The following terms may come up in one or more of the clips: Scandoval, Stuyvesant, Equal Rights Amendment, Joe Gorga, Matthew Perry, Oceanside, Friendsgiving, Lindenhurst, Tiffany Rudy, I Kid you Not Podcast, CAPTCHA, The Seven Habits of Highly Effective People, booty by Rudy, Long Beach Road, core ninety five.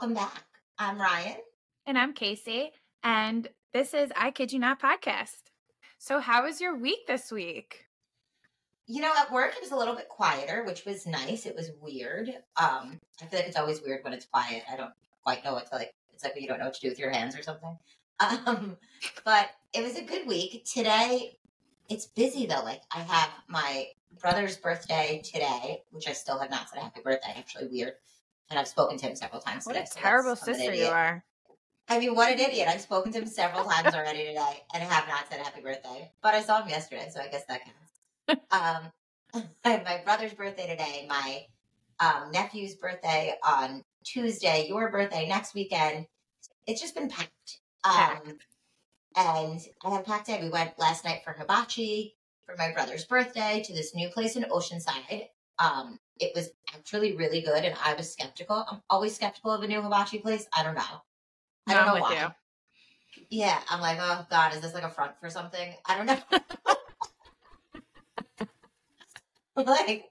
Welcome back. I'm Ryan. And I'm Casey. And this is I Kid You Not Podcast. So how was your week this week? You know, at work it was a little bit quieter, which was nice. It was weird. I feel like it's always weird when it's quiet. I don't quite know what to like. It's like you don't know what to do with your hands or something. But it was a good week. Today, it's busy though. Like I have my brother's birthday today, which I still have not said happy birthday. Actually, weird. And I've spoken to him several times today. What a terrible sister you are. I mean, what an idiot. I've spoken to him several times already today and have not said happy birthday. But I saw him yesterday, so I guess that counts. My brother's birthday today, my nephew's birthday on Tuesday, your birthday next weekend. It's just been packed. And I have packed it. We went last night for hibachi for my brother's birthday to this new place in Oceanside. It was actually really good, and I was skeptical. I'm always skeptical of a new hibachi place. I don't know. I don't know why. You. Yeah, I'm like, oh, God, is this like a front for something? I don't know. Like,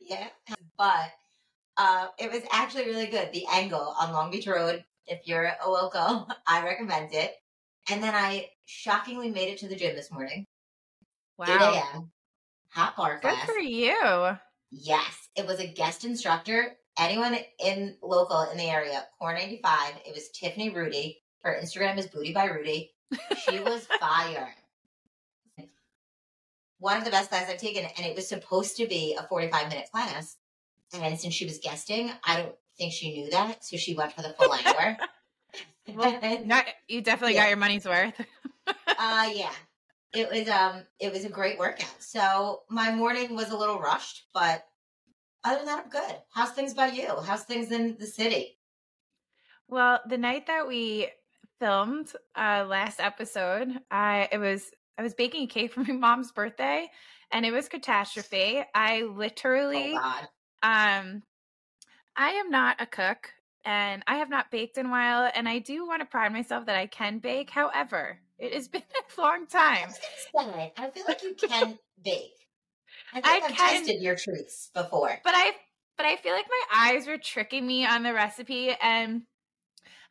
yeah. But it was actually really good. The angle on Long Beach Road, if you're a local, I recommend it. And then I shockingly made it to the gym this morning. Wow. 8 a.m. Hot bar class. Good for you. Yes, it was a guest instructor. Anyone in local in the area, core 95. It was Tiffany Rudy. Her Instagram is booty by Rudy. She was fire. One of the best classes I've taken, and it was supposed to be a 45-minute class. And since she was guesting, I don't think she knew that, so she went for the full hour. Well, you definitely got your money's worth. Yeah. It was a great workout. So my morning was a little rushed, but other than that, I'm good. How's things by you? How's things in the city? Well, the night that we filmed last episode, I was baking a cake for my mom's birthday, and it was catastrophe. I literally, I am not a cook, and I have not baked in a while, and I do want to pride myself that I can bake. However, it has been a long time. I feel like you can bake. I've tested your truths before. But I feel like my eyes were tricking me on the recipe, and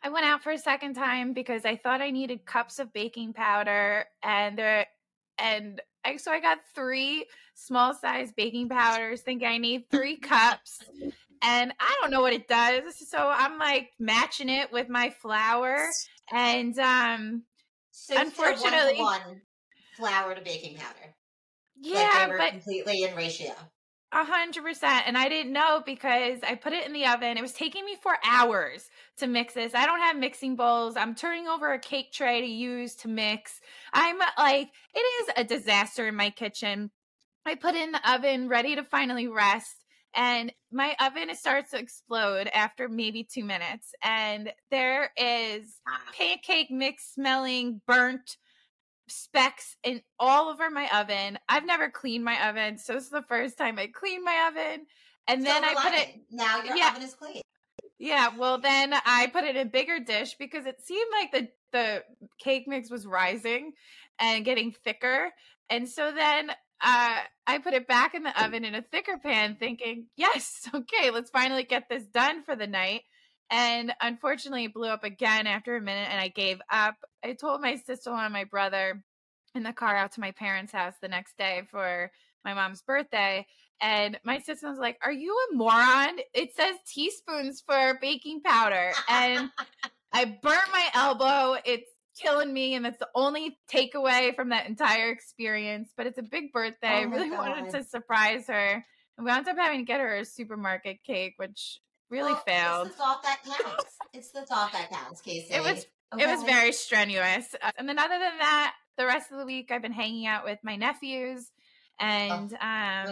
I went out for a second time because I thought I needed cups of baking powder, so I got 3 small size baking powders, thinking I need 3 cups. And I don't know what it does. So I'm like matching it with my flour, and so unfortunately, one flour to baking powder. Yeah, like but completely in ratio. 100%. And I didn't know because I put it in the oven. It was taking me 4 hours to mix this. I don't have mixing bowls. I'm turning over a cake tray to use to mix. I'm like, it is a disaster in my kitchen. I put it in the oven, ready to finally rest. And my oven starts to explode after maybe 2 minutes. And there is pancake mix smelling burnt specks in all over my oven. I've never cleaned my oven, so this is the first time I cleaned my oven. And then I put it. Now your oven is clean. Yeah, well then I put it in a bigger dish because it seemed like the cake mix was rising and getting thicker. And so then I put it back in the oven in a thicker pan thinking, yes, okay, let's finally get this done for the night. And unfortunately, it blew up again after a minute, and I gave up. I told my sister-in-law and my brother in the car out to my parents' house the next day for my mom's birthday. And my sister was like, are you a moron? It says teaspoons for baking powder. And I burnt my elbow. It's killing me, and that's the only takeaway from that entire experience. But it's a big birthday. I really wanted to surprise her, and we wound up having to get her a supermarket cake, which really failed. It's the thought that counts. Casey. It was very strenuous. And then other than that, the rest of the week I've been hanging out with my nephews, and I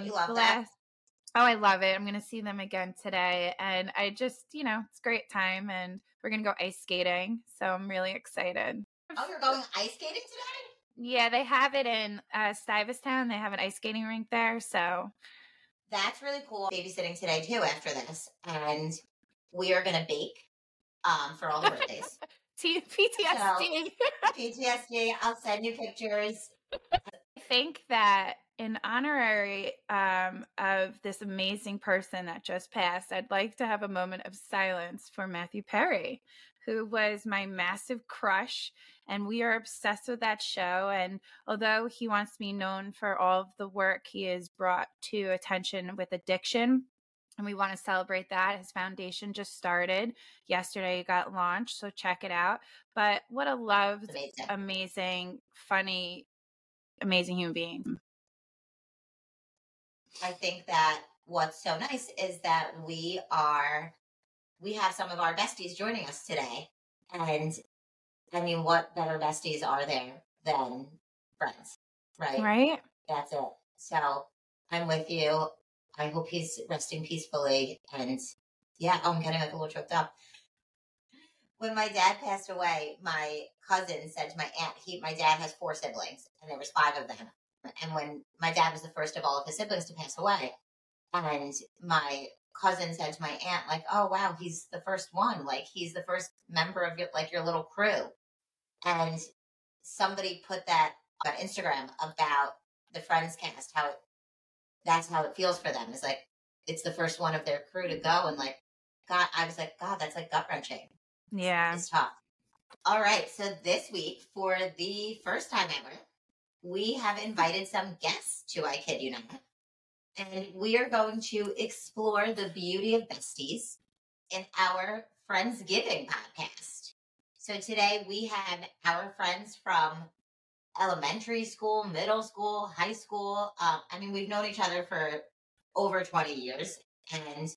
love it. I'm gonna see them again today, and I just, it's a great time, and we're gonna go ice skating, so I'm really excited. Oh, you're going ice skating today? Yeah, they have it in Stuyvesant. They have an ice skating rink there, so that's really cool. Babysitting today too after this, and we are gonna bake for all the birthdays. PTSD. I'll send you pictures. I think that in honorary of this amazing person that just passed, I'd like to have a moment of silence for Matthew Perry, who was my massive crush, and we are obsessed with that show. And although he wants to be known for all of the work he has brought to attention with addiction, and we want to celebrate that. His foundation just started. Yesterday it got launched, so check it out. But what a loved, amazing, funny, amazing human being. I think that what's so nice is that we have some of our besties joining us today. And I mean, what better besties are there than friends, right? Right. That's it. So I'm with you. I hope he's resting peacefully. And yeah, I'm getting like a little tripped up. When my dad passed away, my cousin said to my aunt, my dad has 4 siblings and there was 5 of them. And when my dad was the first of all of his siblings to pass away, and my cousin said to my aunt, like, oh, wow, he's the first one. Like, he's the first member of your little crew. And somebody put that on Instagram about the Friends cast, that's how it feels for them. It's like, it's the first one of their crew to go. And like, God, I was like, God, that's like gut wrenching. Yeah. It's tough. All right. So this week, for the first time ever, we have invited some guests to I Kid You Not. And we are going to explore the beauty of besties in our Friendsgiving podcast. So today we have our friends from elementary school, middle school, high school. I mean, we've known each other for over 20 years, and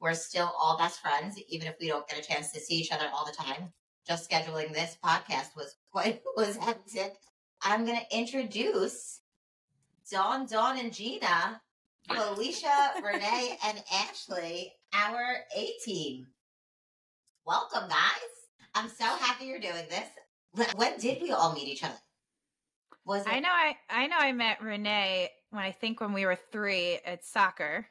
we're still all best friends, even if we don't get a chance to see each other all the time. Just scheduling this podcast was hectic. I'm going to introduce Dawn and Gina, Felicia, Renee, and Ashley, our A-team. Welcome, guys. I'm so happy you're doing this. When did we all meet each other? I met Renee when we were 3 at soccer.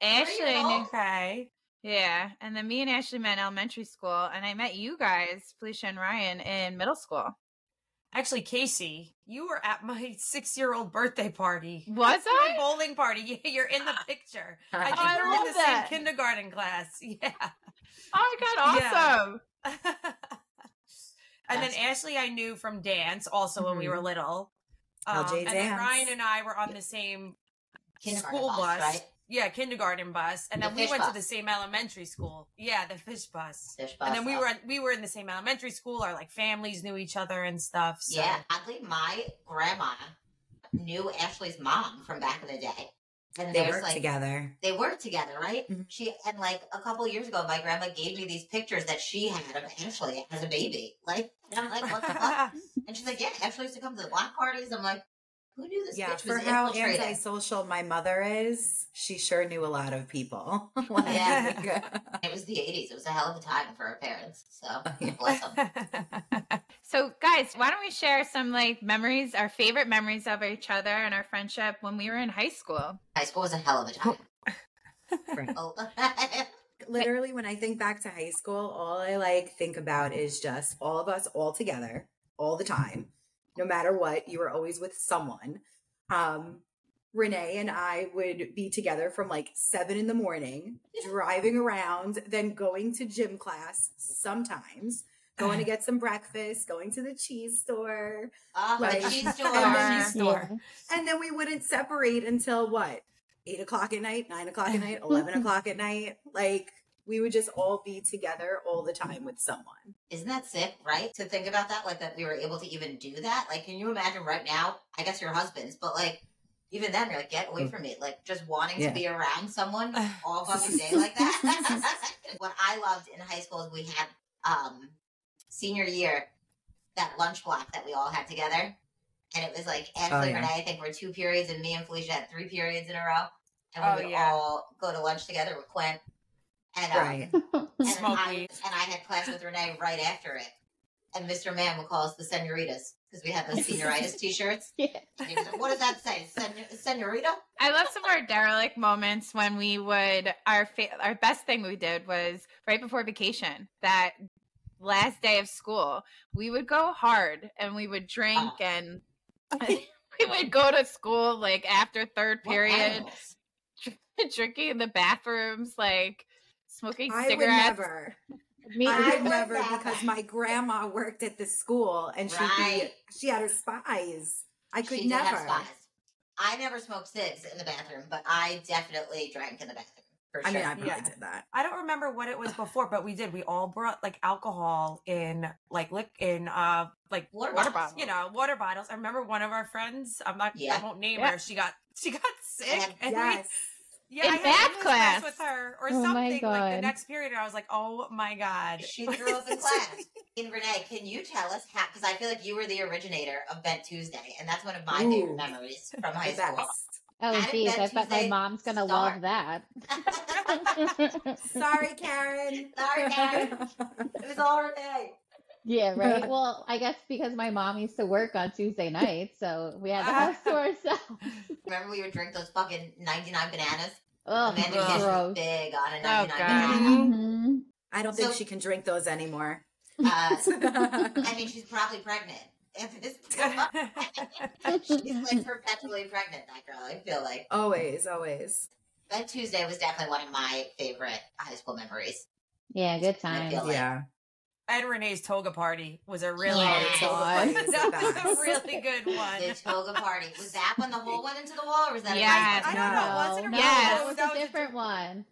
Ashley knew Kai. Yeah. And then me and Ashley met in elementary school, and I met you guys, Felicia and Ryan, in middle school. Actually, Casey, you were at my 6-year-old birthday party. Was I? My bowling party. You're in the picture. I think we were in the same kindergarten class. Yeah. Oh my God, awesome. Yeah. And then Ashley I knew from dance also when we were little. And then Ryan and I were on the same school bus. Right? Yeah, kindergarten bus. And then we went to the same elementary school. Yeah, the fish bus. And then we were in the same elementary school. Our families knew each other and stuff. So. Yeah, oddly, my grandma knew Ashley's mom from back in the day. And they worked together. They worked together, right? Mm-hmm. She a couple years ago, my grandma gave me these pictures that she had of Ashley as a baby. And I'm like, what the fuck? And she's like, yeah, Ashley used to come to the block parties. I'm like, who knew this bitch was infiltrated? Yeah, for how antisocial my mother is, she sure knew a lot of people. Yeah. It was the 80s. It was a hell of a time for her parents. So, bless them. So, guys, why don't we share some, memories, our favorite memories of each other and our friendship when we were in high school? High school was a hell of a time. Literally, when I think back to high school, all I, think about is just all of us all together all the time. No matter what, you were always with someone. Renee and I would be together from 7 in the morning, driving around, then going to gym class sometimes, going to get some breakfast, going to the cheese store. The cheese store. And then we wouldn't separate until 8:00 at night, 9:00 at night, 11 o'clock at night. We would just all be together all the time with someone. Isn't that sick, right? To think about that, that we were able to even do that. Can you imagine right now? I guess your husbands, but even then, you're get away from me. Just wanting to be around someone all fucking day like that. What I loved in high school is we had senior year, that lunch block that we all had together. And it was Ashley and I think were 2 periods, and me and Felicia had 3 periods in a row. And we would all go to lunch together with Quinn. And, I had class with Renee right after it. And Mr. Mann would call us the senoritas because we had those senioritis t-shirts. Yeah. And he was like, what does that say? Senorita? I love some of our derelict moments when we would, our best thing we did was right before vacation, that last day of school, we would go hard and we would drink and I would go to school like after third period, drinking in the bathrooms, like smoking cigarettes. I would never because my grandma worked at the school and she had her spies. I could never. I never smoked cigs in the bathroom, but I definitely drank in the bathroom. I mean, I probably did that. I don't remember what it was before, but we did. We all brought like alcohol in, like water bottles. You know, water bottles. I remember one of our friends. I won't name her. She got sick. And in math class with her or something. Like the next period, I was like, oh my god, she threw up in class. And Renee, can you tell us how? Because I feel like you were the originator of Bent Tuesday, and that's one of my favorite memories from high school. Oh, geez, I bet my mom's going to love that. Sorry, Karen. It was all her day. Yeah, right. Well, I guess because my mom used to work on Tuesday nights, so we had the house to ourselves. Remember we would drink those fucking 99 bananas? Oh, Amanda was big on a 99 banana. Mm-hmm. I don't think she can drink those anymore. I mean, she's probably pregnant. She's like perpetually pregnant, that girl. I feel like always. That Tuesday was definitely one of my favorite high school memories. Yeah, good times. Ed Renee's toga party was a really good one. The toga party was that when the whole went into the wall, or was that? I don't know. That was a different one.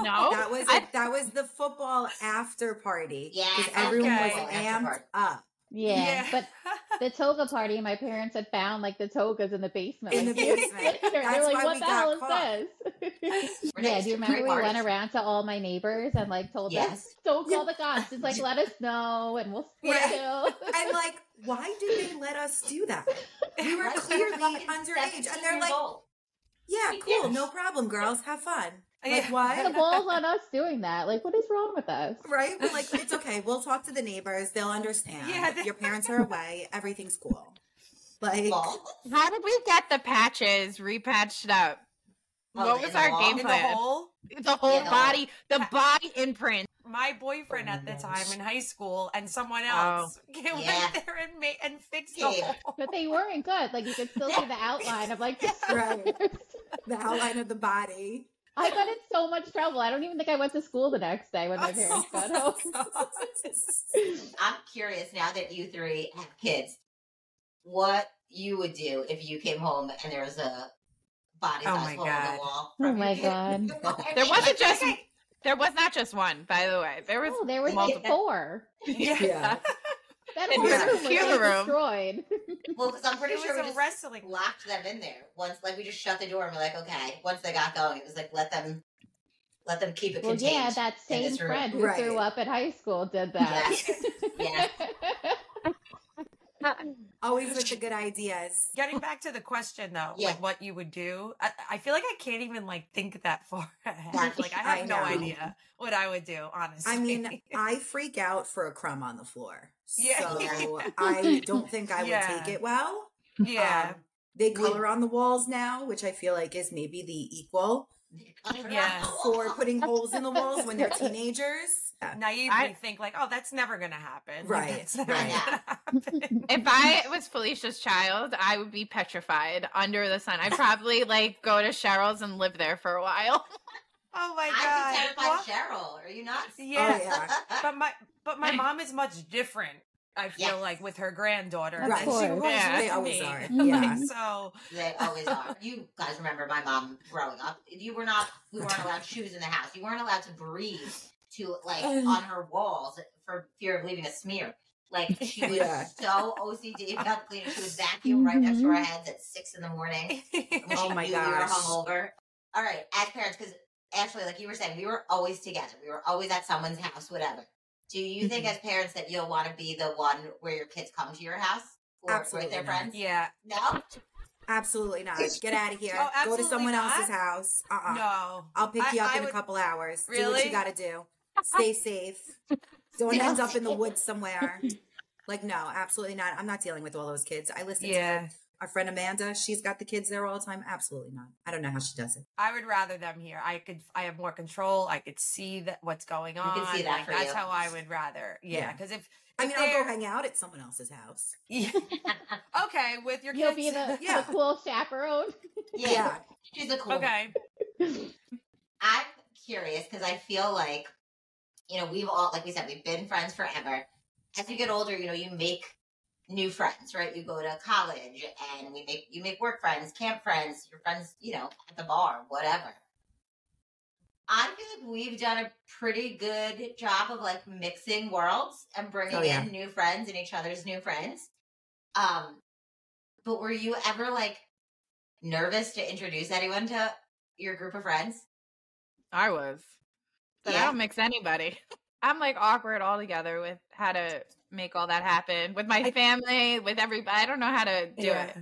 No, that was the football after party. Yeah, everyone was amped up. Yeah, but the toga party, my parents had found like the togas in the basement. They're like, what the hell is this? Yeah, do you remember we went around to all my neighbors and like told them, don't call the cops, just like let us know and we'll split you. I'm like, why did they let us do that? We were clearly underage. And they're like, cool, no problem, girls, have fun. Like, why? The ball's on us doing that. Like, what is wrong with us? Right? We're like, it's okay. We'll talk to the neighbors. They'll understand. Your parents are away. Everything's cool. Like, how did we get the patches repatched up? What was our game plan? The whole body. The body imprint. My boyfriend at the time in high school and someone else went there and fixed the hole. But they weren't good. Like, you could still see the outline of, like, the outline of the body. I got in so much trouble. I don't even think I went to school the next day when my parents got home. I'm curious now that you three have kids, what you would do if you came home and there was a body size hole in the wall. Oh my God. There was not just one, by the way. There was four. Yeah. That whole room was destroyed. Well, because I'm pretty sure we just locked them in there. Once, like, we just shut the door and we're like, okay. Once they got going, it was like, let them keep it contained. Yeah, that same friend who threw up at high school did that. Always with the good ideas. Getting back to the question, though, like what you would do, I feel like I can't even like think that far ahead. Like, I have no idea what I would do, honestly. I mean, I freak out for a crumb on the floor. So I don't think I would take it well. Yeah. They color on the walls now, which I feel like is maybe the equal for putting holes in the walls when they're teenagers. Naively think like, oh, that's never going to happen. Right. If I was Felicia's child, I would be petrified under the sun. I'd probably like go to Cheryl's and live there for a while. Oh my God. I'm terrified of Cheryl. Are you not? Yeah. Oh, yeah. But my mom is much different. I feel like with her granddaughter. Right. They always are. Yeah. So they always are. You guys remember my mom growing up. We weren't allowed shoes in the house. You weren't allowed to breathe to like on her walls for fear of leaving a smear. Like she was so OCD about cleaning. She would vacuum right next to our heads at 6 a.m. Oh my gosh. We were hungover. All right, as parents, because Ashley, like you were saying, we were always together. We were always at someone's house, whatever. Do you think as parents that you'll want to be the one where your kids come to your house or absolutely with their friends? Yeah. No? Absolutely not. Get out of here. Oh, go to someone else's house. No. I'll pick you up in a couple hours. Really? Do what you got to do. Stay safe. Don't end up in the woods somewhere. Like, no, absolutely not. I'm not dealing with all those kids. I listen to our friend Amanda. She's got the kids there all the time. Absolutely not. I don't know how she does it. I would rather them here. I have more control. I could see what's going on. You can see that for you. That's how I would rather. Yeah. Because if I mean, I'll go hang out at someone else's house. Yeah. Okay, with your kids. You'll be the cool chaperone. Yeah. She's a cool. Okay. I'm curious because I feel like, you know, we've all, like we said, we've been friends forever. As you get older, you know, you make new friends, right? You go to college and you make work friends, camp friends, your friends, you know, at the bar, whatever. I feel like we've done a pretty good job of like mixing worlds and bringing in new friends and each other's new friends. But were you ever like nervous to introduce anyone to your group of friends? I was, but I don't mix anybody. I'm like awkward altogether with how to make all that happen with my family, with everybody. I don't know how to do it.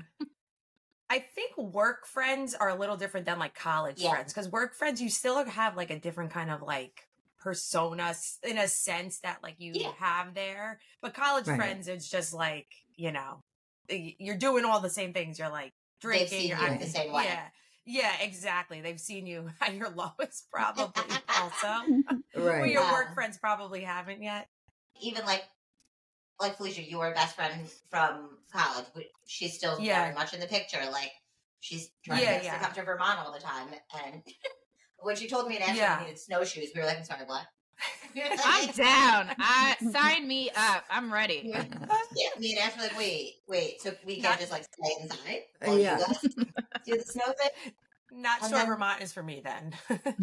I think work friends are a little different than like college friends, because work friends, you still have like a different kind of like persona in a sense that like you have there. But college friends, it's just like, you know, you're doing all the same things. You're like drinking. You're acting the same way. Yeah, exactly. They've seen you at your lowest probably also. Well, your work friends probably haven't yet. Even like Felicia, your best friend from college, she's still very much in the picture. Like, she's trying to come to Vermont all the time. And when she told me that she needed snowshoes, we were like, I'm sorry, what? I'm down. Sign me up. I'm ready. Yeah. Me and Ash were like, wait. So we can't just like stay inside? You do the snow thing? Not sure Vermont is for me then. I don't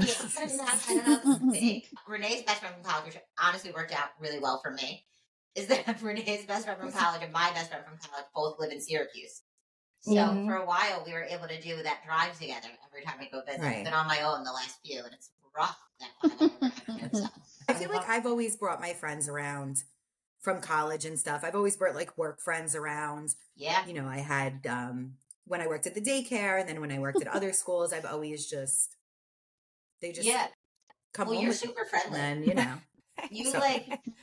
know. Renee's best friend from college, which honestly worked out really well for me, is that Renee's best friend from college and my best friend from college both live in Syracuse. So for a while, we were able to do that drive together every time we go visit. I've been on my own the last few, and it's rough. I feel like I've always brought my friends around from college and stuff. I've always brought like work friends around. Yeah. You know, I had when I worked at the daycare and then when I worked at other schools, I've always just, they just come home. Well, you're super friendly. And, you know.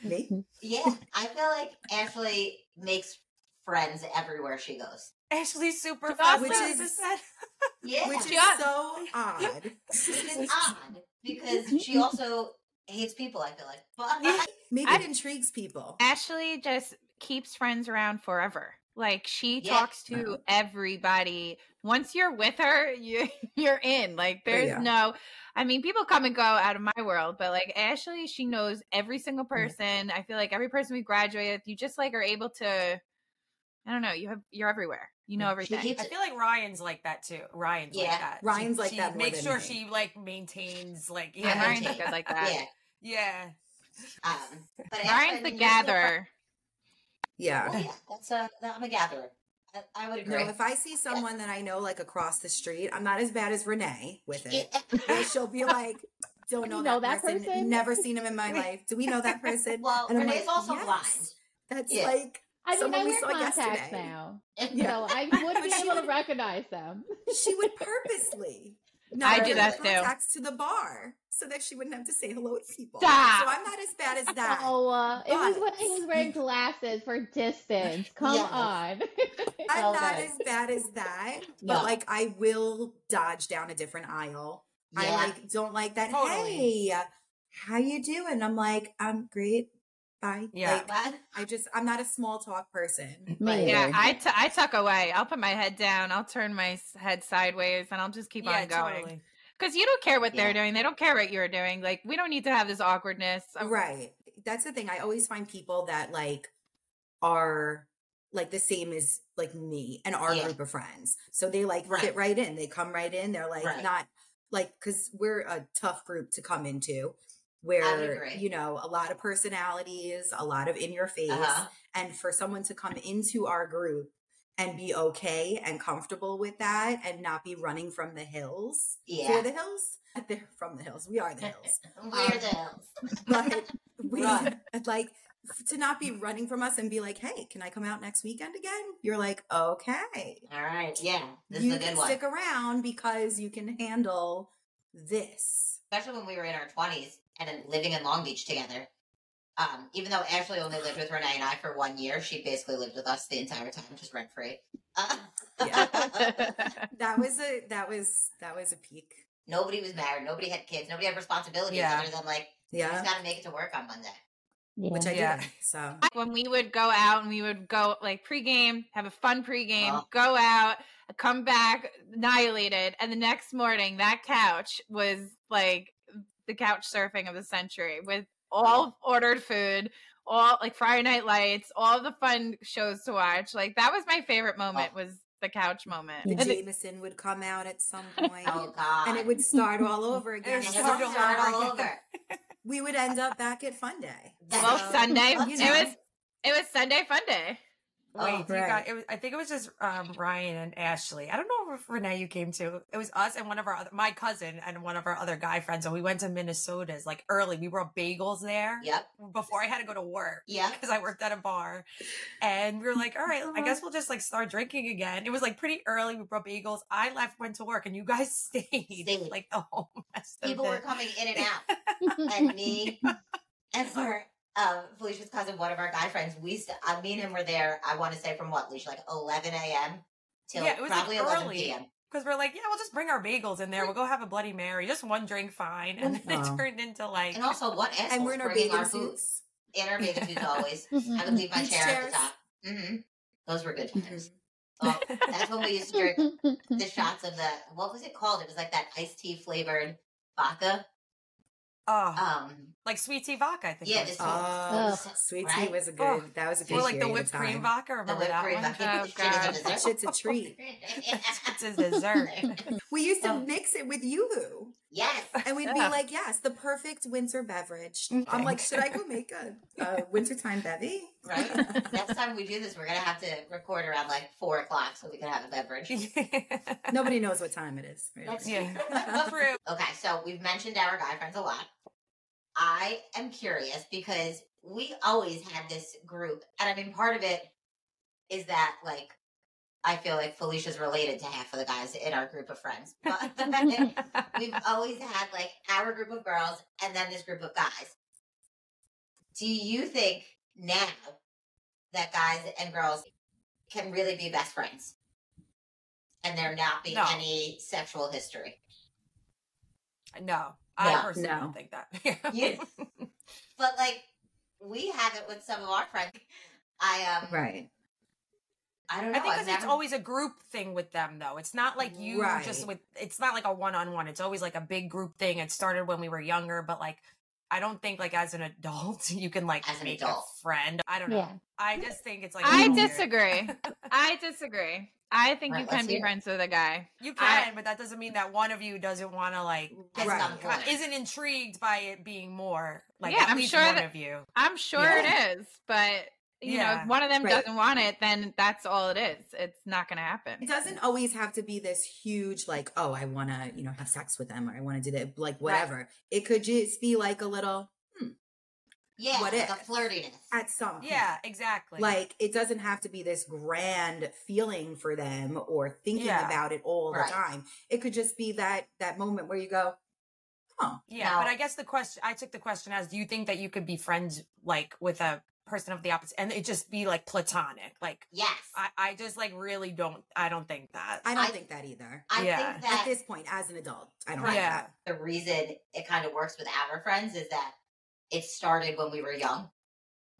Me? Yeah, I feel like Ashley makes friends everywhere she goes. Ashley's super friendly. Which is so odd. It's odd because she also hates people, I feel like. But maybe it intrigues people. Ashley just keeps friends around forever. Like, she talks to everybody. Once you're with her, you're in. Like, there's no... I mean, people come and go out of my world. But, like, Ashley, she knows every single person. I feel like every person we graduate with, you just, like, are able to... I don't know. You're everywhere. You know everything. I feel like Ryan's like that, too. Ryan's like that. Make sure she, like, maintains, like... Yeah, Ryan's like that. Yeah. But Ryan's the gatherer. Yeah. Oh, yeah, I'm a gatherer. I would agree. No, if I see someone that I know, like across the street, I'm not as bad as Renee with it. She'll be like, "Don't know that person. Never seen him in my life. Do we know that person?" Well, and Renee's like, also blind. That's like someone we saw yesterday. Now, so I would be able to recognize them. She would purposely. I do that too. To the bar so that she wouldn't have to say hello to people. Stop. So I'm not as bad as that. Oh, it was when he was wearing glasses for distance. Come on. I'm not as bad as that, but like I will dodge down a different aisle. Yeah. I like don't like that. Totally. Hey, how you doing? I'm like, I'm great. Bye. Yeah. Like, I'm not a small talk person. But yeah. I tuck away. I'll put my head down. I'll turn my head sideways and I'll just keep on going. Totally. Cause you don't care what they're doing. They don't care what you're doing. Like, we don't need to have this awkwardness. Right. That's the thing. I always find people that like are like the same as like me and our group of friends. So they like fit right in. They come right in. They're like not like, cause we're a tough group to come into. Where, you know, a lot of personalities, a lot of in your face. Uh-huh. And for someone to come into our group and be okay and comfortable with that and not be running from the hills. Yeah. We're the hills. They're from the hills. We are the hills. We're the hills. But we like to not be running from us and be like, hey, can I come out next weekend again? You're like, okay. All right. Yeah. This is a good one. You can stick around because you can handle this. Especially when we were in our 20s. And then living in Long Beach together. Even though Ashley only lived with Renee and I for 1 year, she basically lived with us the entire time, just rent free. That was a peak. Nobody was married. Nobody had kids. Nobody had responsibilities other than like, I just got to make it to work on Monday. Yeah. Which I did. So when we would go out and we would go like pregame, have a fun pregame, go out, come back annihilated, and the next morning that couch was like the couch surfing of the century with all ordered food, all like Friday Night Lights, all the fun shows to watch. Like that was my favorite moment was the couch moment. The Jameson would come out at some point. Oh, God. And it would start all over again. It would start all over. We would end up back at Fun Day. Well, Sunday. You know. It was Sunday Fun Day. I think it was just Ryan and Ashley. I don't know if Renee you came to. It was us and my cousin and one of our other guy friends. And we went to Minnesota's like early. We brought bagels there. Yep. Before I had to go to work. Yeah. Because I worked at a bar, and we were like, all right, I guess we'll just like start drinking again. It was like pretty early. We brought bagels. I left, went to work, and you guys stayed. Like the whole mess. People were coming in and out, and me and her. Felicia's cousin, one of our guy friends, me and him were there, I want to say from what, Felicia, like 11 a.m. till probably like 11 p.m. Because we're like, yeah, we'll just bring our bagels in there. We'll go have a Bloody Mary. Just one drink, fine. And then it turned into like... And also, what assholes and we're in our bagel suits. In our bagel suits, always. I would leave my chair at the top. Mm-hmm. Those were good times. Oh, that's when we used to drink the shots of the... What was it called? It was like that iced tea flavored vodka. Oh, like sweet tea vodka, I think. Yeah, sweet tea was a good. Oh. That was a good. Or like the whipped cream vodka. Remember that one? That shit's a treat. It's a dessert. We used to mix it with Yulu. Yes, and we'd be like, "Yes, the perfect winter beverage." Okay. I'm like, "Should I go make a wintertime bevy?" Right. Next time we do this, we're gonna have to record around like 4 o'clock so we can have a beverage. Nobody knows what time it is. Really. That's true. Okay, so we've mentioned our guy friends a lot. I am curious because we always had this group. And I mean, part of it is that, like, I feel like Felicia's related to half of the guys in our group of friends. But we've always had, like, our group of girls and then this group of guys. Do you think now that guys and girls can really be best friends and there not be any sexual history? No. I personally don't think that. Yeah. But, like, we have it with some of our friends. I don't know. I think it's always a group thing with them, though. It's not like you just with... It's not like a one-on-one. It's always, like, a big group thing. It started when we were younger, but, like, I don't think, like, as an adult, you can, like, make a friend. I don't know. Yeah. I just think it's, like... I disagree. I think you can be friends with a guy. You can, but that doesn't mean that one of you doesn't want to like isn't intrigued by it being more like at least one of you. I'm sure it is, but you know, if one of them doesn't want it, then that's all it is. It's not going to happen. It doesn't always have to be this huge like, oh, I want to, you know, have sex with them or I want to do that, like whatever. Right. It could just be like a little like a flirtiness. At some point. Yeah, exactly. Like, it doesn't have to be this grand feeling for them or thinking about it all the time. It could just be that moment where you go, huh. Yeah, but I guess I took the question as, do you think that you could be friends, like, with a person of the opposite, and it just be, like, platonic? Like, yes. I just, like, really don't, I don't think that. I don't think that either. I think that. At this point, as an adult, I don't like that. The reason it kind of works with our friends is that it started when we were young.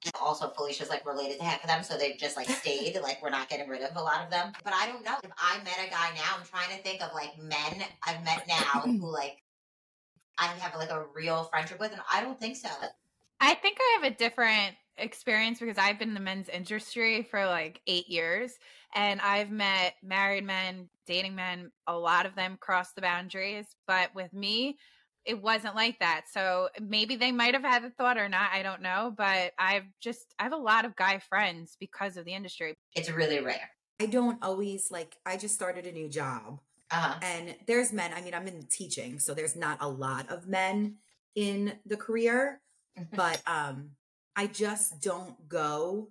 And also, Felicia's, like, related to half of them, so they've just, like, stayed. Like, we're not getting rid of a lot of them. But I don't know. If I met a guy now, I'm trying to think of, like, men I've met now who, like, I have, like, a real friendship with, and I don't think so. I think I have a different experience because I've been in the men's industry for, like, 8 years, and I've met married men, dating men, a lot of them cross the boundaries. But with me, it wasn't like that. So maybe they might have had the thought or not. I don't know. But I have a lot of guy friends because of the industry. It's really rare. I don't always like, I just started a new job and there's men. I mean, I'm in teaching, so there's not a lot of men in the career, but I just don't go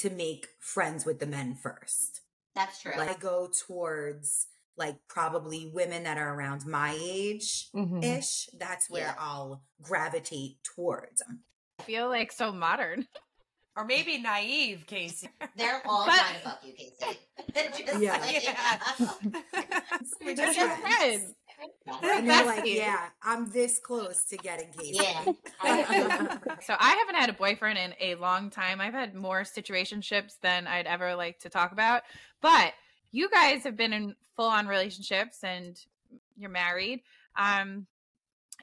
to make friends with the men first. That's true. Like, I go towards like probably women that are around my age-ish, that's where I'll gravitate towards. I feel like so modern. Or maybe naive, Casey. They're all trying to fuck you, Casey. They're just friends. And you're like, yeah, I'm this close to getting Casey. Yeah. So I haven't had a boyfriend in a long time. I've had more situationships than I'd ever like to talk about. But you guys have been in full-on relationships and you're married.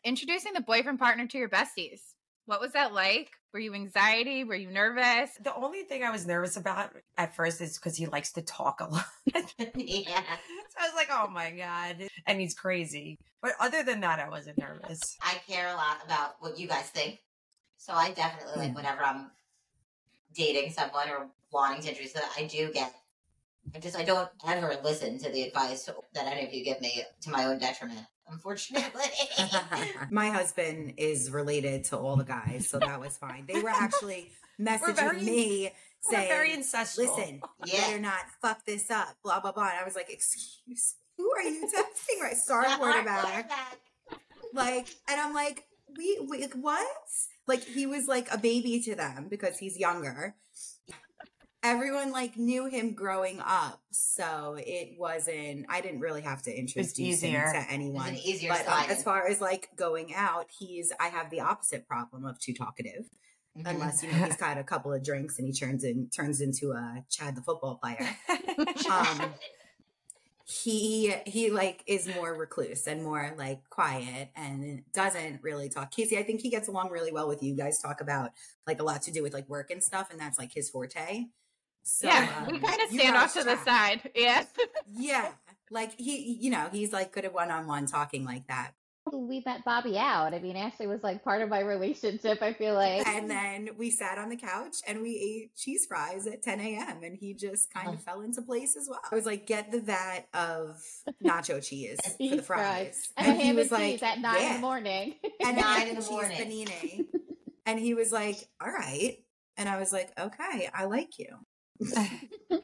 Introducing the boyfriend partner to your besties. What was that like? Were you anxiety? Were you nervous? The only thing I was nervous about at first is because he likes to talk a lot. Yeah. So I was like, oh my God. And he's crazy. But other than that, I wasn't nervous. I care a lot about what you guys think. So I definitely, like, whenever I'm dating someone or wanting to introduce them, I don't ever listen to the advice that any of you give me to my own detriment. Unfortunately. My husband is related to all the guys, so that was fine. They were actually messaging me saying, very ancestral. Listen, you better not fuck this up, blah, blah, blah. And I was like, excuse me, who are you texting? Right? Sorry, quarterback. Like, and I'm like, we what? Like, he was like a baby to them because he's younger. Everyone like knew him growing up, so it wasn't. I didn't really have to introduce him to anyone. It's an easier side. As far as like going out, I have the opposite problem of too talkative, unless he's had a couple of drinks and he turns into a Chad the football player. He like is more recluse and more like quiet and doesn't really talk. Casey, I think he gets along really well with you. You guys talk about like a lot to do with like work and stuff, and that's like his forte. So, yeah, we kind of stand off to the side. Yeah. Yeah. Like he's like good at one-on-one talking like that. We met Bobby out. I mean, Ashley was like part of my relationship, I feel like. And then we sat on the couch and we ate cheese fries at 10 a.m. and he just kind of fell into place as well. I was like, get the vat of nacho cheese for the fries. And he was like, at 9 in the morning. And 9 in the morning. Panini. And he was like, all right. And I was like, okay, I like you.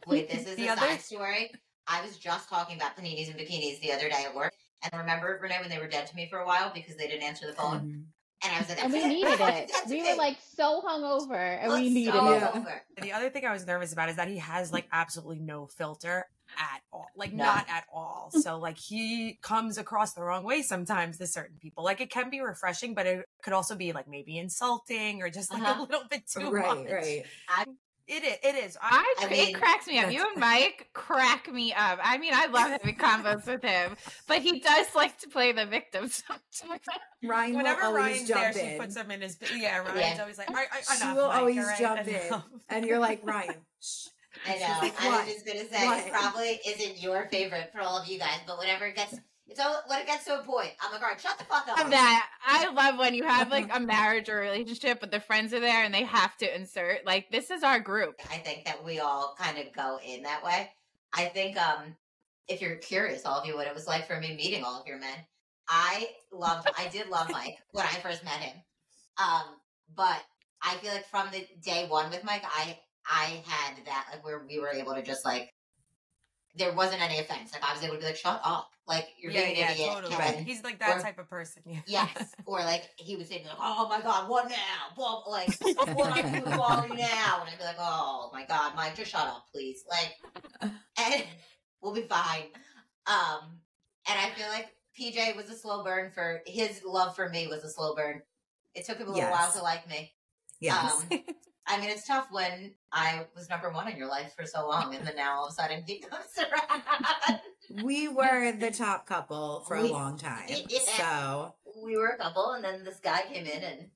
Wait, this is a side story. I was just talking about paninis and bikinis the other day at work. And remember, Renee, when they were dead to me for a while because they didn't answer the phone? And I was like, that's we needed it. We were like so hungover and we needed it. The other thing I was nervous about is that he has like absolutely no filter at all. Like not at all. So like he comes across the wrong way sometimes to certain people. Like it can be refreshing, but it could also be like maybe insulting or just like a little bit too much. Right. It is. It cracks me up. You and Mike crack me up. I mean, I love having combos with him, but he does like to play the victim sometimes. Ryan whenever will always Ryan's jump there, in. She puts him in his. Yeah, Ryan's always like, "Enough." She will Mike, always right? jump enough. In, and you're like, Ryan. Shh. I know. Like, I was just gonna say, it probably isn't your favorite for all of you guys, but whenever it gets. When it gets to a point, I'm like, all right, shut the fuck up. I love when you have like a marriage or a relationship, but the friends are there and they have to insert. Like, this is our group. I think that we all kind of go in that way. I think if you're curious, all of you, what it was like for me meeting all of your men, I did love Mike when I first met him. But I feel like from the day one with Mike, I had that like where we were able to just like. There wasn't any offense. Like I was able to be like, shut up. Like you're being an idiot. Totally. Right. He's like that type of person. Yeah. Yes. Or like he would say, like, oh my God, what now? Blah, like what are you calling now? And I'd be like, oh my God, Mike, just shut up, please. Like and we'll be fine. And I feel like PJ was a slow burn for his love for me was a slow burn. It took him a little while to like me. Yes. I mean, it's tough when I was number one in your life for so long, and then now all of a sudden he comes around. We were the top couple for a long time. So we were a couple, and then this guy came in, and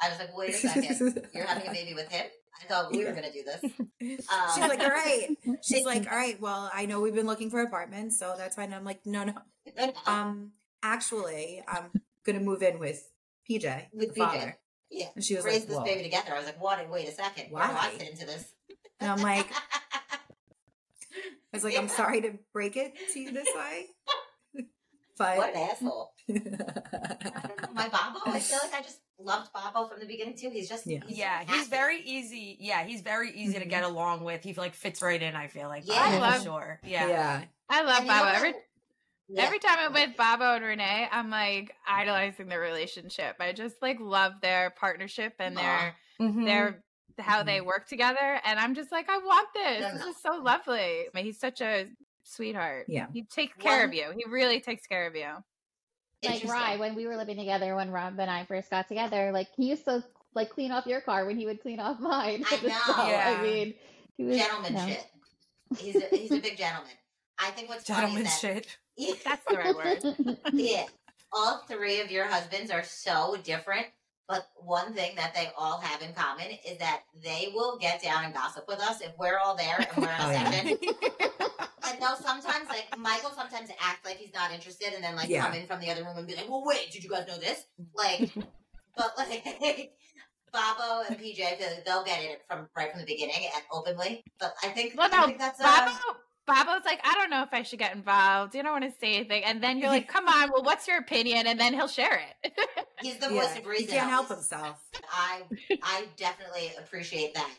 I was like, wait a second, you're having a baby with him? I thought we were going to do this. She's like, all right. She's like, all right. Well, I know we've been looking for apartments, so that's fine. And I'm like, no. Actually, I'm going to move in with PJ, with the PJ. Father. Yeah, and she was raised like, this baby together. I was like, what? Wait a second. Why do I fit into this? And I'm like, I'm sorry to break it to you this way. But what an asshole. I don't know. My Bobo, I feel like I just loved Bobo from the beginning too. He's just he's very easy. Yeah, he's very easy to get along with. He like fits right in, I feel like. Yeah, sure. Yeah. I love Bobo. Every time I'm with Babo and Renee, I'm like idolizing their relationship. I just like love their partnership and their how they work together. And I'm just like, I want this. No. This is so lovely. He's such a sweetheart. Yeah. He takes care of you. He really takes care of you. Like Rye, when we were living together, when Rob and I first got together, like he used to like clean off your car when he would clean off mine. I know. So, yeah. I mean, he was, gentleman shit. He's a big gentleman. I think what's funny is that, shit. That's the right word. Yeah, all three of your husbands are so different, but one thing that they all have in common is that they will get down and gossip with us if we're all there and we're in a section. And they'll sometimes, like, Michael sometimes acts like he's not interested and then, like, come in from the other room and be like, well, wait, did you guys know this? Like, but, like, Babo and PJ, they'll get it from the beginning and openly. But I think, that's... Babo's like, I don't know if I should get involved. You don't want to say anything. And then you're like, come on, well, what's your opinion? And then he'll share it. He's the voice of reason. He can't help himself. I definitely appreciate that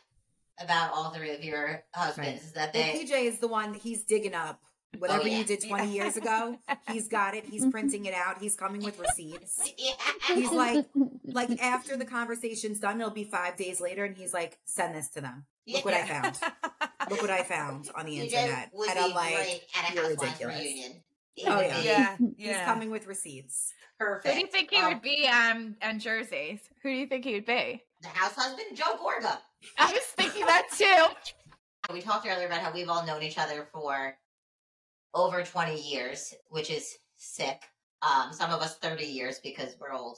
about all three of your husbands. Right. That they... PJ is the one, he's digging up whatever you did 20 years ago. He's got it. He's printing it out. He's coming with receipts. He's like after the conversation's done, it'll be 5 days later. And he's like, send this to them. Look what I found. Look what I found on the internet. And I'm like, you're ridiculous. Oh, yeah. He's coming with receipts. Perfect. Who do you think he would be on Jerseys? Who do you think he would be? The house husband, Joe Gorga. I was thinking that, too. We talked earlier about how we've all known each other for over 20 years, which is sick. Some of us 30 years because we're old.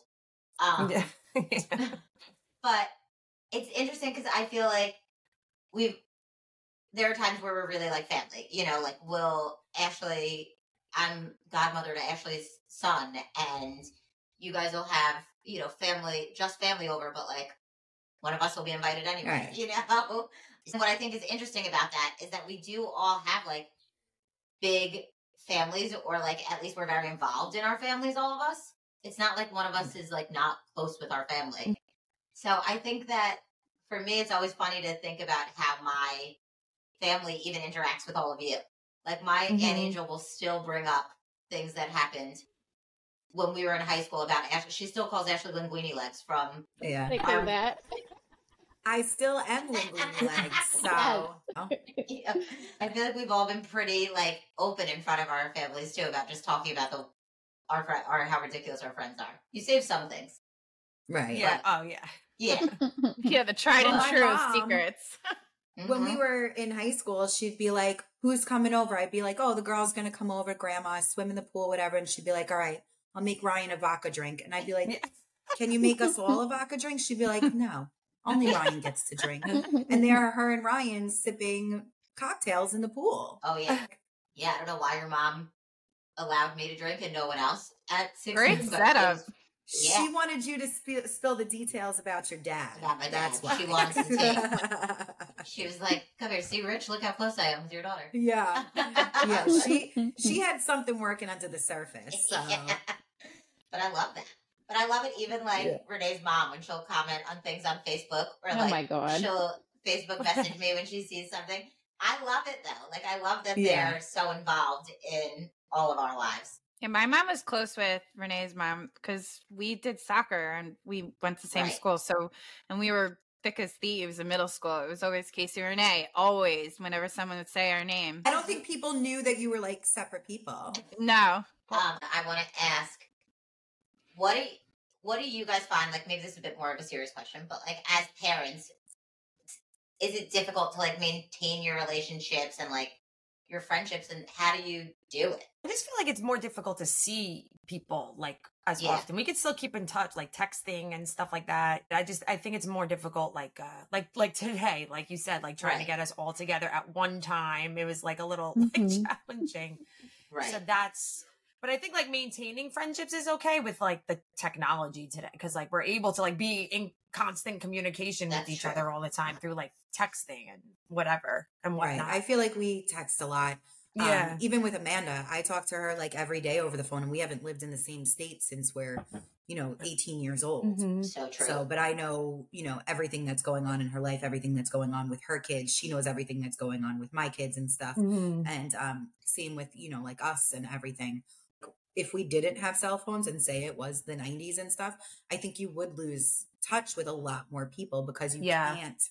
But it's interesting because I feel like there are times where we're really like family, you know, like I'm godmother to Ashley's son, and you guys will have, you know, family over, but like one of us will be invited anyway, right. You know? So what I think is interesting about that is that we do all have like big families, or like at least we're very involved in our families, all of us. It's not like one of us is like not close with our family. So I think that for me, it's always funny to think about how my family even interacts with all of you. Like my Aunt Angel will still bring up things that happened when we were in high school about Ashley. She still calls Ashley linguine legs from that. I still am linguine legs, so yeah. I feel like we've all been pretty like open in front of our families too about just talking about our how ridiculous our friends are. You save some things, right? Yeah. But, the tried and true secrets. Mm-hmm. When we were in high school, she'd be like, who's coming over? I'd be like, oh, the girl's going to come over, grandma, swim in the pool, whatever. And she'd be like, all right, I'll make Ryan a vodka drink. And I'd be like, can you make us all a vodka drink? She'd be like, no, only Ryan gets to drink. And there are her and Ryan sipping cocktails in the pool. Oh, yeah. Yeah, I don't know why your mom allowed me to drink and no one else at 6 Great years, setup. She wanted you to spill the details about your dad. Yeah, my dad. That's what she wants to take. She was like, "Come here, see, Rich. Look how close I am with your daughter." Yeah, yeah. She had something working under the surface. So. Yeah. But I love that. But I love it. Even like Renee's mom, when she'll comment on things on Facebook, or like she'll Facebook message me when she sees something. I love it though. Like I love that they're so involved in all of our lives. Yeah, my mom was close with Renee's mom because we did soccer and we went to the same school. So, and we were thick as thieves in middle school. It was always Casey Renee, always, whenever someone would say our name. I don't think people knew that you were like separate people. No. I want to ask, what do you guys find, like maybe this is a bit more of a serious question, but like as parents, is it difficult to like maintain your relationships and like your friendships, and how do you do it? I just feel like it's more difficult to see people like as often. We could still keep in touch, like texting and stuff like that. I think it's more difficult, like today, like you said, like trying to get us all together at one time. It was like a little like, challenging. Right. So but I think like maintaining friendships is okay with like the technology today, because like we're able to like be in constant communication with each other all the time through like texting and whatever and whatnot. Right. I feel like we text a lot. Yeah. Even with Amanda, I talk to her like every day over the phone, and we haven't lived in the same state since we're, 18 years old. Mm-hmm. So true. So, but I know, everything that's going on in her life, everything that's going on with her kids. She knows everything that's going on with my kids and stuff. Mm-hmm. And same with, like us and everything. If we didn't have cell phones and say it was the 90s and stuff, I think you would lose touch with a lot more people because you can't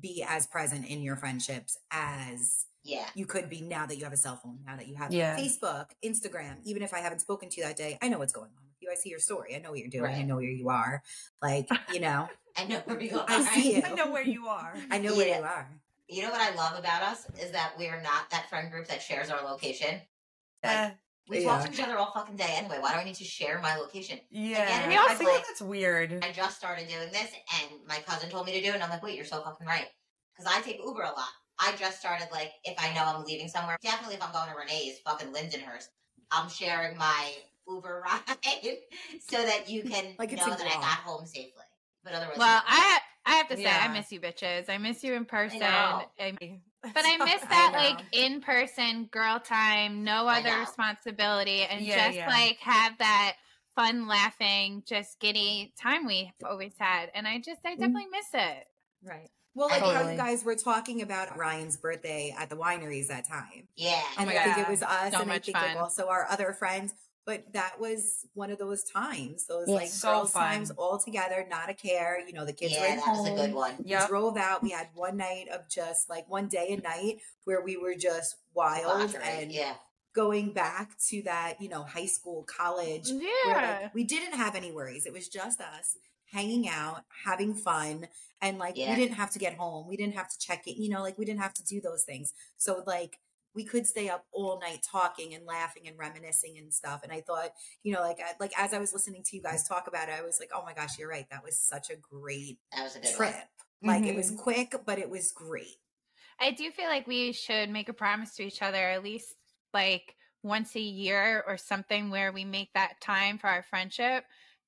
be as present in your friendships as Yeah. You could be now that you have a cell phone, now that you have Facebook, Instagram. Even if I haven't spoken to you that day, I know what's going on with you. I see your story. I know what you're doing. Right. I know where you are. Like, you know. I know where you are. I see you. I know where you are. I know where you are. You know what I love about us is that we are not that friend group that shares our location. Like, we talk to each other all fucking day anyway. Why do I need to share my location? Yeah. And I think that's weird. I just started doing this and my cousin told me to do it. And I'm like, wait, you're so fucking right. Because I take Uber a lot. I just started, like, if I know I'm leaving somewhere, definitely if I'm going to Renee's, fucking Lindenhurst, I'm sharing my Uber ride so that you can like know that I got home safely. But otherwise, well, I have to say, I miss you bitches. I miss you in person. I miss that, like, in-person girl time, no other responsibility, and like, have that fun, laughing, just giddy time we always had. And I definitely miss it. Right. Well, like how you guys were talking about Ryan's birthday at the wineries that time. Yeah. And I think it was us and I think like also our other friends. But that was one of those times, like so girls' times all together, not a care. You know, the kids went home. Yeah, that was a good one. Yep. We drove out. We had one night of just like one day and night where we were just wild and going back to that, you know, high school, college. Yeah. Where, like, we didn't have any worries. It was just us hanging out, having fun. And, like, we didn't have to get home. We didn't have to check it. You know, like, we didn't have to do those things. So, like, we could stay up all night talking and laughing and reminiscing and stuff. And I thought, you know, like as I was listening to you guys talk about it, I was like, oh, my gosh, you're right. That was such a great trip. Mm-hmm. Like, it was quick, but it was great. I do feel like we should make a promise to each other at least, like, once a year or something where we make that time for our friendship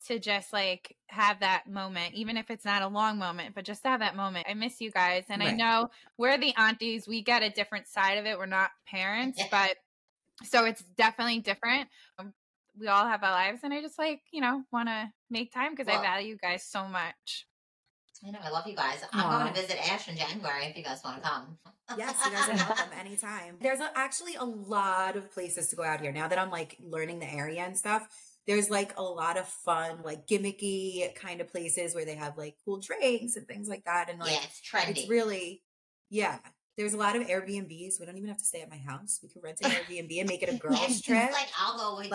to just like have that moment, even if it's not a long moment, but just to have that moment. I miss you guys. And I know we're the aunties. We get a different side of it. We're not parents, but so it's definitely different. We all have our lives. And I just like, you know, want to make time because I value you guys so much. I know. I love you guys. I'm going to visit Ash in January if you guys want to come. Yes, you guys are welcome anytime. There's actually a lot of places to go out here now that I'm like learning the area and stuff. There's like a lot of fun, like gimmicky kind of places where they have like cool drinks and things like that. And like, it's trendy. It's really, there's a lot of Airbnbs. We don't even have to stay at my house. We could rent an Airbnb and make it a girls' trip. Like, I'll go with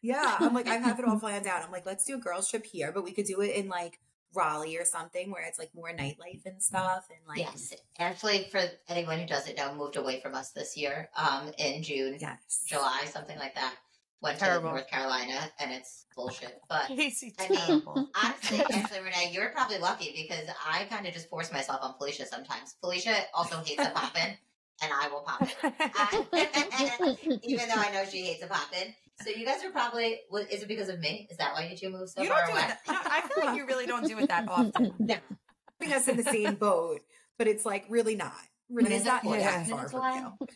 you. I'm like, I have it all planned out. I'm like, let's do a girls' trip here, but we could do it in like Raleigh or something where it's like more nightlife and stuff. And like, actually, for anyone who doesn't know, moved away from us this year in June, July, something like that. Went to North Carolina, and it's bullshit. But I mean, honestly, actually, Renee, you're probably lucky because I kind of just force myself on Felicia sometimes. Felicia also hates a pop-in, and I will pop in. Even though I know she hates a pop-in. So you guys are probably, is it because of me? Is that why you two move so far away? No, I feel like you really don't do it that often. No. Putting us in the same boat, but it's like really not. Renee's not that far from you.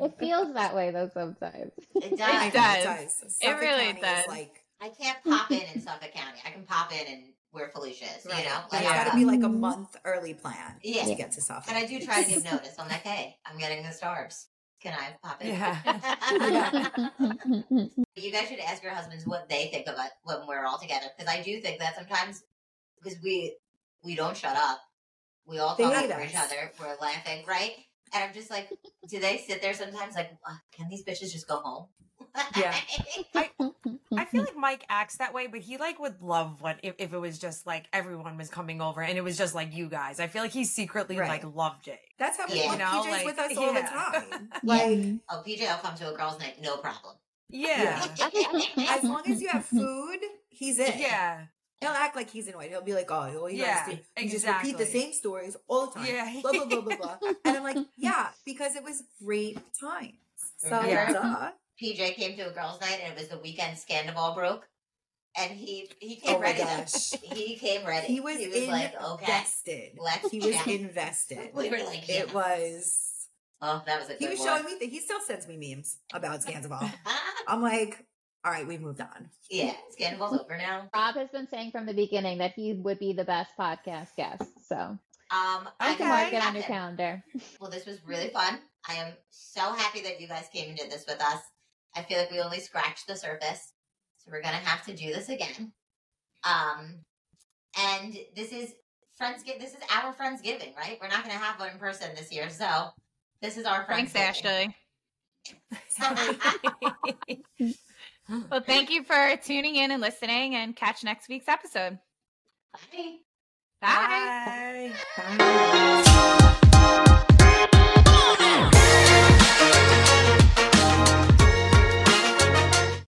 It feels that way though sometimes. It does. It does. It really does. Like, I can't pop in Suffolk County. I can pop in and where Felicia is, you know? Like, it's got to be like a month early plan to get to Suffolk. And I do try to give notice. I'm like, hey, I'm getting the stars. Can I pop in? You guys should ask your husbands what they think of it when we're all together. Because I do think that sometimes, because we don't shut up. We all talk over each other. We're laughing, right? And I'm just like, do they sit there sometimes like, can these bitches just go home? Yeah. I feel like Mike acts that way, but he like would love what if it was just like everyone was coming over and it was just like you guys. I feel like he secretly like loved it. That's how we want PJ's like, with us all the time. Like, oh, PJ, I'll come to a girl's night, no problem. As long as you have food, he's in. Yeah. He'll act like he's annoyed. He'll be like, oh, you exactly. Just repeat the same stories all the time. Yeah. Blah, blah, blah, blah, blah. And I'm like, because it was great times. So, PJ came to a girls' night, and it was the weekend Scandoval broke. And he came ready. He came ready. He was like, invested. He was invested. We were like, it was... Oh, that was a good one. He was showing me... He still sends me memes about Scandoval. I'm like... All right, we've moved on. Yeah, Scandoval's over now. Rob has been saying from the beginning that he would be the best podcast guest, so I can mark it on your calendar. Well, this was really fun. I am so happy that you guys came and did this with us. I feel like we only scratched the surface, so we're going to have to do this again. And this is our Friendsgiving, right? We're not going to have one in person this year, so This is our Frank's Ash Day. Well, thank you for tuning in and listening, and catch next week's episode. Bye. Bye. Bye. Bye.